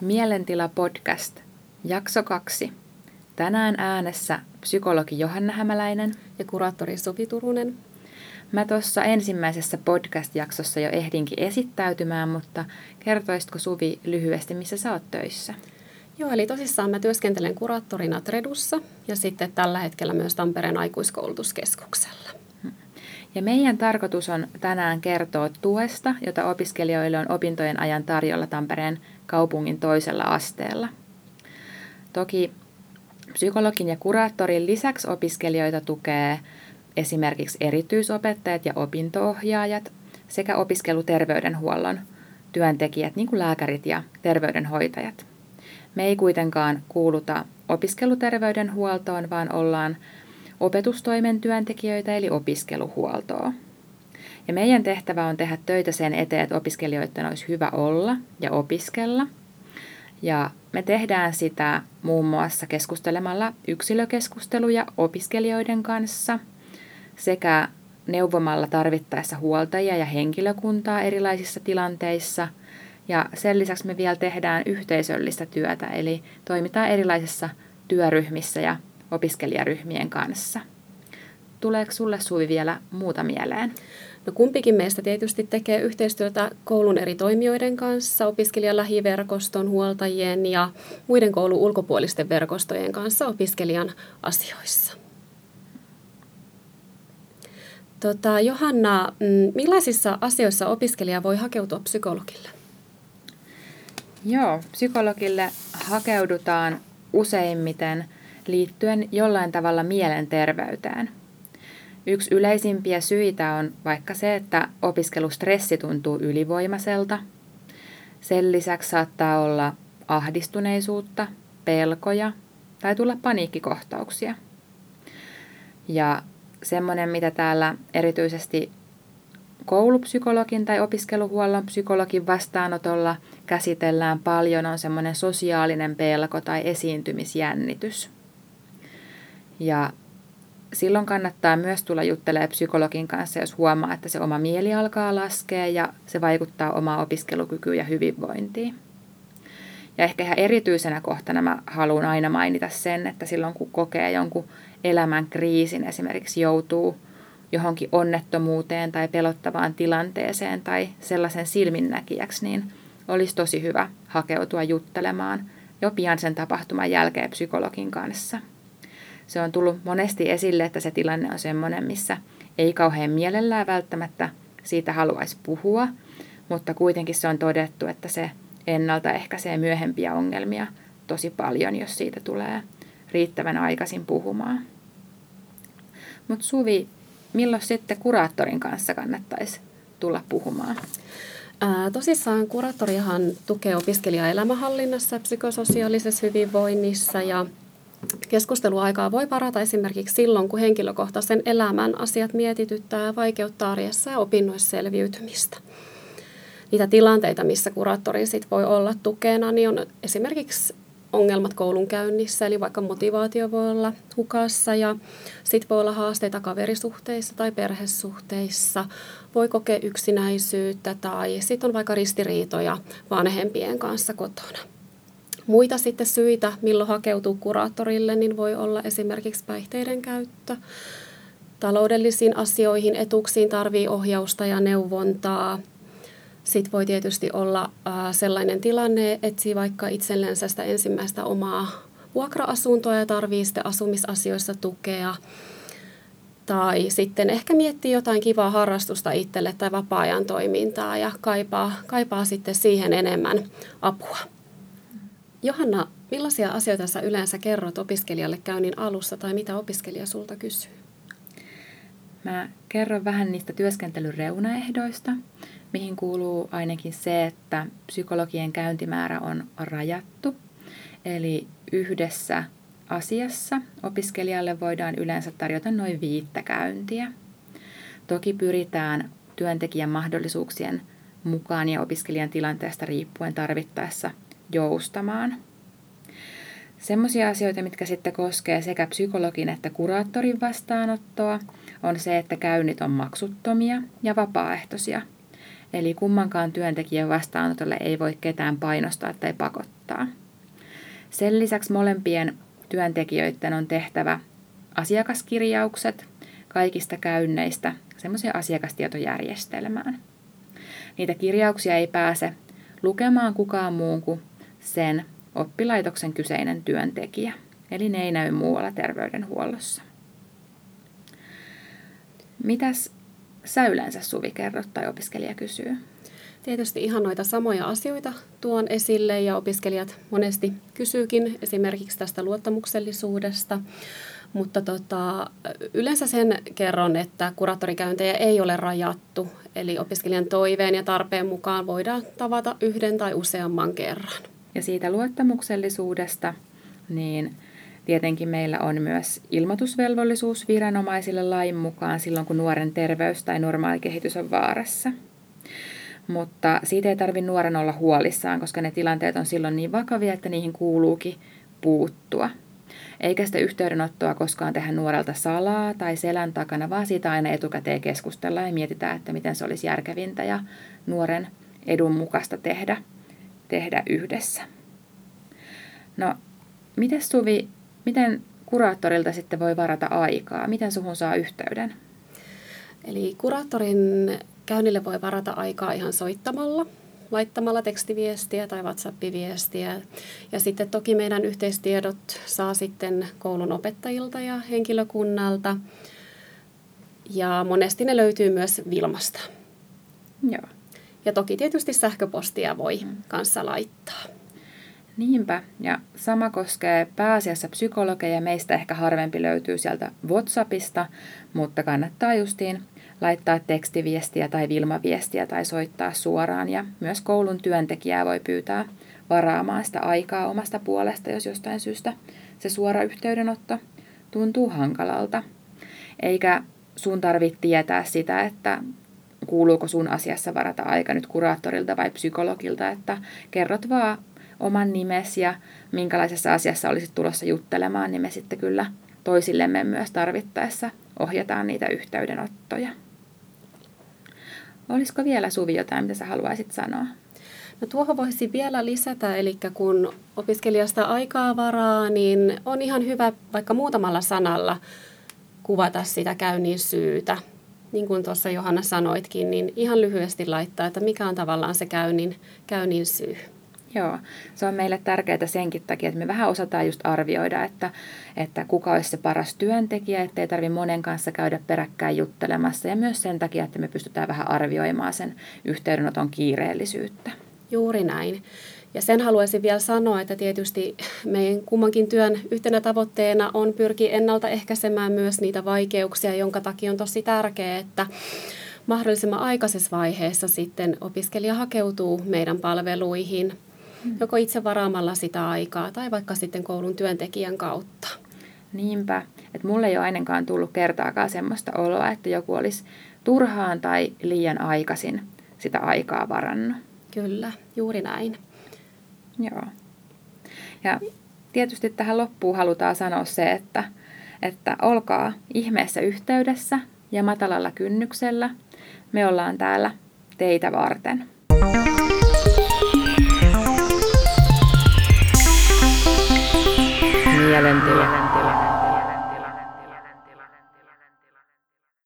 Mielentila podcast, jakso 2. Tänään äänessä psykologi Johanna Hämäläinen ja kuraattori Suvi Turunen. Mä tuossa ensimmäisessä podcast-jaksossa jo ehdinkin esittäytymään, mutta kertoisitko Suvi lyhyesti, missä sä oot töissä? Joo, eli tosissaan mä työskentelen kuraattorina Tredussa ja sitten tällä hetkellä myös Tampereen aikuiskoulutuskeskuksella. Ja meidän tarkoitus on tänään kertoa tuesta, jota opiskelijoille on opintojen ajan tarjolla Tampereen kaupungin toisella asteella. Toki psykologin ja kuraattorin lisäksi opiskelijoita tukee esimerkiksi erityisopettajat ja opinto-ohjaajat sekä opiskeluterveydenhuollon työntekijät, niin kuin lääkärit ja terveydenhoitajat. Me ei kuitenkaan kuuluta opiskeluterveydenhuoltoon, vaan ollaan opetustoimen työntekijöitä eli opiskeluhuoltoa. Ja meidän tehtävä on tehdä töitä sen eteen, että opiskelijoiden olisi hyvä olla ja opiskella. Ja me tehdään sitä muun muassa keskustelemalla yksilökeskusteluja opiskelijoiden kanssa sekä neuvomalla tarvittaessa huoltajia ja henkilökuntaa erilaisissa tilanteissa. Ja sen lisäksi me vielä tehdään yhteisöllistä työtä, eli toimitaan erilaisissa työryhmissä ja opiskelijaryhmien kanssa. Tuleeko sulle, Suvi, vielä muuta mieleen? No kumpikin meistä tietysti tekee yhteistyötä koulun eri toimijoiden kanssa, opiskelijalähiverkoston, huoltajien ja muiden koulun ulkopuolisten verkostojen kanssa opiskelijan asioissa. Johanna, millaisissa asioissa opiskelija voi hakeutua psykologille? Joo, psykologille hakeudutaan useimmiten liittyen jollain tavalla mielenterveyteen. Yksi yleisimpiä syitä on vaikka se, että opiskelustressi tuntuu ylivoimaiselta. Sen lisäksi saattaa olla ahdistuneisuutta, pelkoja tai tulla paniikkikohtauksia. Ja semmoinen, mitä täällä erityisesti koulupsykologin tai opiskeluhuollon psykologin vastaanotolla käsitellään paljon, on semmoinen sosiaalinen pelko tai esiintymisjännitys. Ja silloin kannattaa myös tulla juttelemaan psykologin kanssa, jos huomaa, että se oma mieli alkaa laskea ja se vaikuttaa omaan opiskelukykyyn ja hyvinvointiin. Ja ehkä ihan erityisenä kohtana mä haluan aina mainita sen, että silloin kun kokee jonkun elämän kriisin, esimerkiksi joutuu johonkin onnettomuuteen tai pelottavaan tilanteeseen tai sellaisen silminnäkijäksi, niin olisi tosi hyvä hakeutua juttelemaan jo pian sen tapahtuman jälkeen psykologin kanssa. Se on tullut monesti esille, että se tilanne on semmoinen, missä ei kauhean mielellään välttämättä siitä haluaisi puhua, mutta kuitenkin se on todettu, että se ennaltaehkäisee myöhempiä ongelmia tosi paljon, jos siitä tulee riittävän aikaisin puhumaan. Mutta Suvi, milloin sitten kuraattorin kanssa kannattaisi tulla puhumaan? Tosissaan kuraattorihan tukee opiskelijaa elämänhallinnassa, psykososiaalisessa hyvinvoinnissa ja keskusteluaikaa voi varata esimerkiksi silloin, kun henkilökohtaisen elämän asiat mietityttää ja vaikeuttaa arjessa ja opinnoissa selviytymistä. Niitä tilanteita, missä kuraattori sit voi olla tukena, niin on esimerkiksi ongelmat koulunkäynnissä, eli vaikka motivaatio voi olla hukassa ja sitten voi olla haasteita kaverisuhteissa tai perhesuhteissa, voi kokea yksinäisyyttä tai sitten on vaikka ristiriitoja vanhempien kanssa kotona. Muita sitten syitä, milloin hakeutuu kuraattorille, niin voi olla esimerkiksi päihteiden käyttö. Taloudellisiin asioihin, etuuksiin tarvii ohjausta ja neuvontaa. Sitten voi tietysti olla sellainen tilanne, etsii vaikka itsellensä sitä ensimmäistä omaa vuokra-asuntoa ja tarvii sitten asumisasioissa tukea. Tai sitten ehkä miettii jotain kivaa harrastusta itselle tai vapaa-ajan toimintaa ja kaipaa sitten siihen enemmän apua. Johanna, millaisia asioita sä yleensä kerrot opiskelijalle käynnin alussa tai mitä opiskelija sulta kysyy? Mä kerron vähän niistä työskentelyn reunaehdoista, mihin kuuluu ainakin se, että psykologien käyntimäärä on rajattu. Eli yhdessä asiassa opiskelijalle voidaan yleensä tarjota noin 5 käyntiä. Toki pyritään työntekijän mahdollisuuksien mukaan ja opiskelijan tilanteesta riippuen tarvittaessa joustamaan. Semmoisia asioita, mitkä sitten koskee sekä psykologin että kuraattorin vastaanottoa, on se, että käynnit on maksuttomia ja vapaaehtoisia. eli kummankaan työntekijän vastaanotolle ei voi ketään painostaa tai pakottaa. Sen lisäksi molempien työntekijöiden on tehtävä asiakaskirjaukset kaikista käynneistä semmoiseen asiakastietojärjestelmään. Niitä kirjauksia ei pääse lukemaan kukaan muun kuin sen oppilaitoksen kyseinen työntekijä, eli ne ei näy muualla terveydenhuollossa. Mitäs sä yleensä, Suvi, kerrot tai opiskelija kysyy? Tietysti ihan noita samoja asioita tuon esille ja opiskelijat monesti kysyykin esimerkiksi tästä luottamuksellisuudesta, mutta yleensä sen kerron, että kuraattorikäyntejä ei ole rajattu, eli opiskelijan toiveen ja tarpeen mukaan voidaan tavata yhden tai useamman kerran. Ja siitä luottamuksellisuudesta, niin tietenkin meillä on myös ilmoitusvelvollisuus viranomaisille lain mukaan silloin, kun nuoren terveys tai normaali kehitys on vaarassa. Mutta siitä ei tarvitse nuoren olla huolissaan, koska ne tilanteet on silloin niin vakavia, että niihin kuuluukin puuttua. Eikä sitä yhteydenottoa koskaan tehdä nuorelta salaa tai selän takana, vaan siitä aina etukäteen keskustellaan ja mietitään, että miten se olisi järkevintä ja nuoren edun mukaista tehdä yhdessä. No, mites Suvi, miten kuraattorilta sitten voi varata aikaa? Miten suhun saa yhteyden? Eli kuraattorin käynnille voi varata aikaa ihan soittamalla, laittamalla tekstiviestiä tai WhatsApp-viestiä. Ja sitten toki meidän yhteystiedot saa sitten koulun opettajilta ja henkilökunnalta. Ja monesti ne löytyy myös Vilmasta. Joo. Ja toki tietysti sähköpostia voi kanssa laittaa. Niinpä. Ja sama koskee pääasiassa psykologeja. Meistä ehkä harvempi löytyy sieltä WhatsAppista, mutta kannattaa justiin laittaa tekstiviestiä tai Vilma-viestiä tai soittaa suoraan. Ja myös koulun työntekijää voi pyytää varaamaan sitä aikaa omasta puolesta, jos jostain syystä se suora yhteydenotto tuntuu hankalalta. Eikä sun tarvitse tietää sitä, että kuuluuko sun asiassa varata aika nyt kuraattorilta vai psykologilta, että kerrot vaan oman nimesi ja minkälaisessa asiassa olisit tulossa juttelemaan, niin me sitten kyllä toisillemme myös tarvittaessa ohjataan niitä yhteydenottoja. Olisiko vielä, Suvi, jotain, mitä sä haluaisit sanoa? No, tuohon voisi vielä lisätä, eli kun opiskelijasta aikaa varaa, niin on ihan hyvä vaikka muutamalla sanalla kuvata sitä käynnin syytä. Niin kuin tuossa Johanna sanoitkin, niin ihan lyhyesti laittaa, että mikä on tavallaan se käynnin syy. Joo, se on meille tärkeää senkin takia, että me vähän osataan just arvioida, että kuka olisi se paras työntekijä, ettei tarvitse monen kanssa käydä peräkkäin juttelemassa. Ja myös sen takia, että me pystytään vähän arvioimaan sen yhteydenoton kiireellisyyttä. Juuri näin. Ja sen haluaisin vielä sanoa, että tietysti meidän kummankin työn yhtenä tavoitteena on pyrkiä ennaltaehkäisemään myös niitä vaikeuksia, jonka takia on tosi tärkeää, että mahdollisimman aikaisessa vaiheessa sitten opiskelija hakeutuu meidän palveluihin, joko itse varaamalla sitä aikaa tai vaikka sitten koulun työntekijän kautta. Niinpä, että mulle ei ole ainakaan tullut kertaakaan semmoista oloa, että joku olisi turhaan tai liian aikaisin sitä aikaa varannut. Kyllä, juuri näin. Joo. Ja tietysti tähän loppuun halutaan sanoa se, että olkaa ihmeessä yhteydessä ja matalalla kynnyksellä. Me ollaan täällä teitä varten. Mielentiä.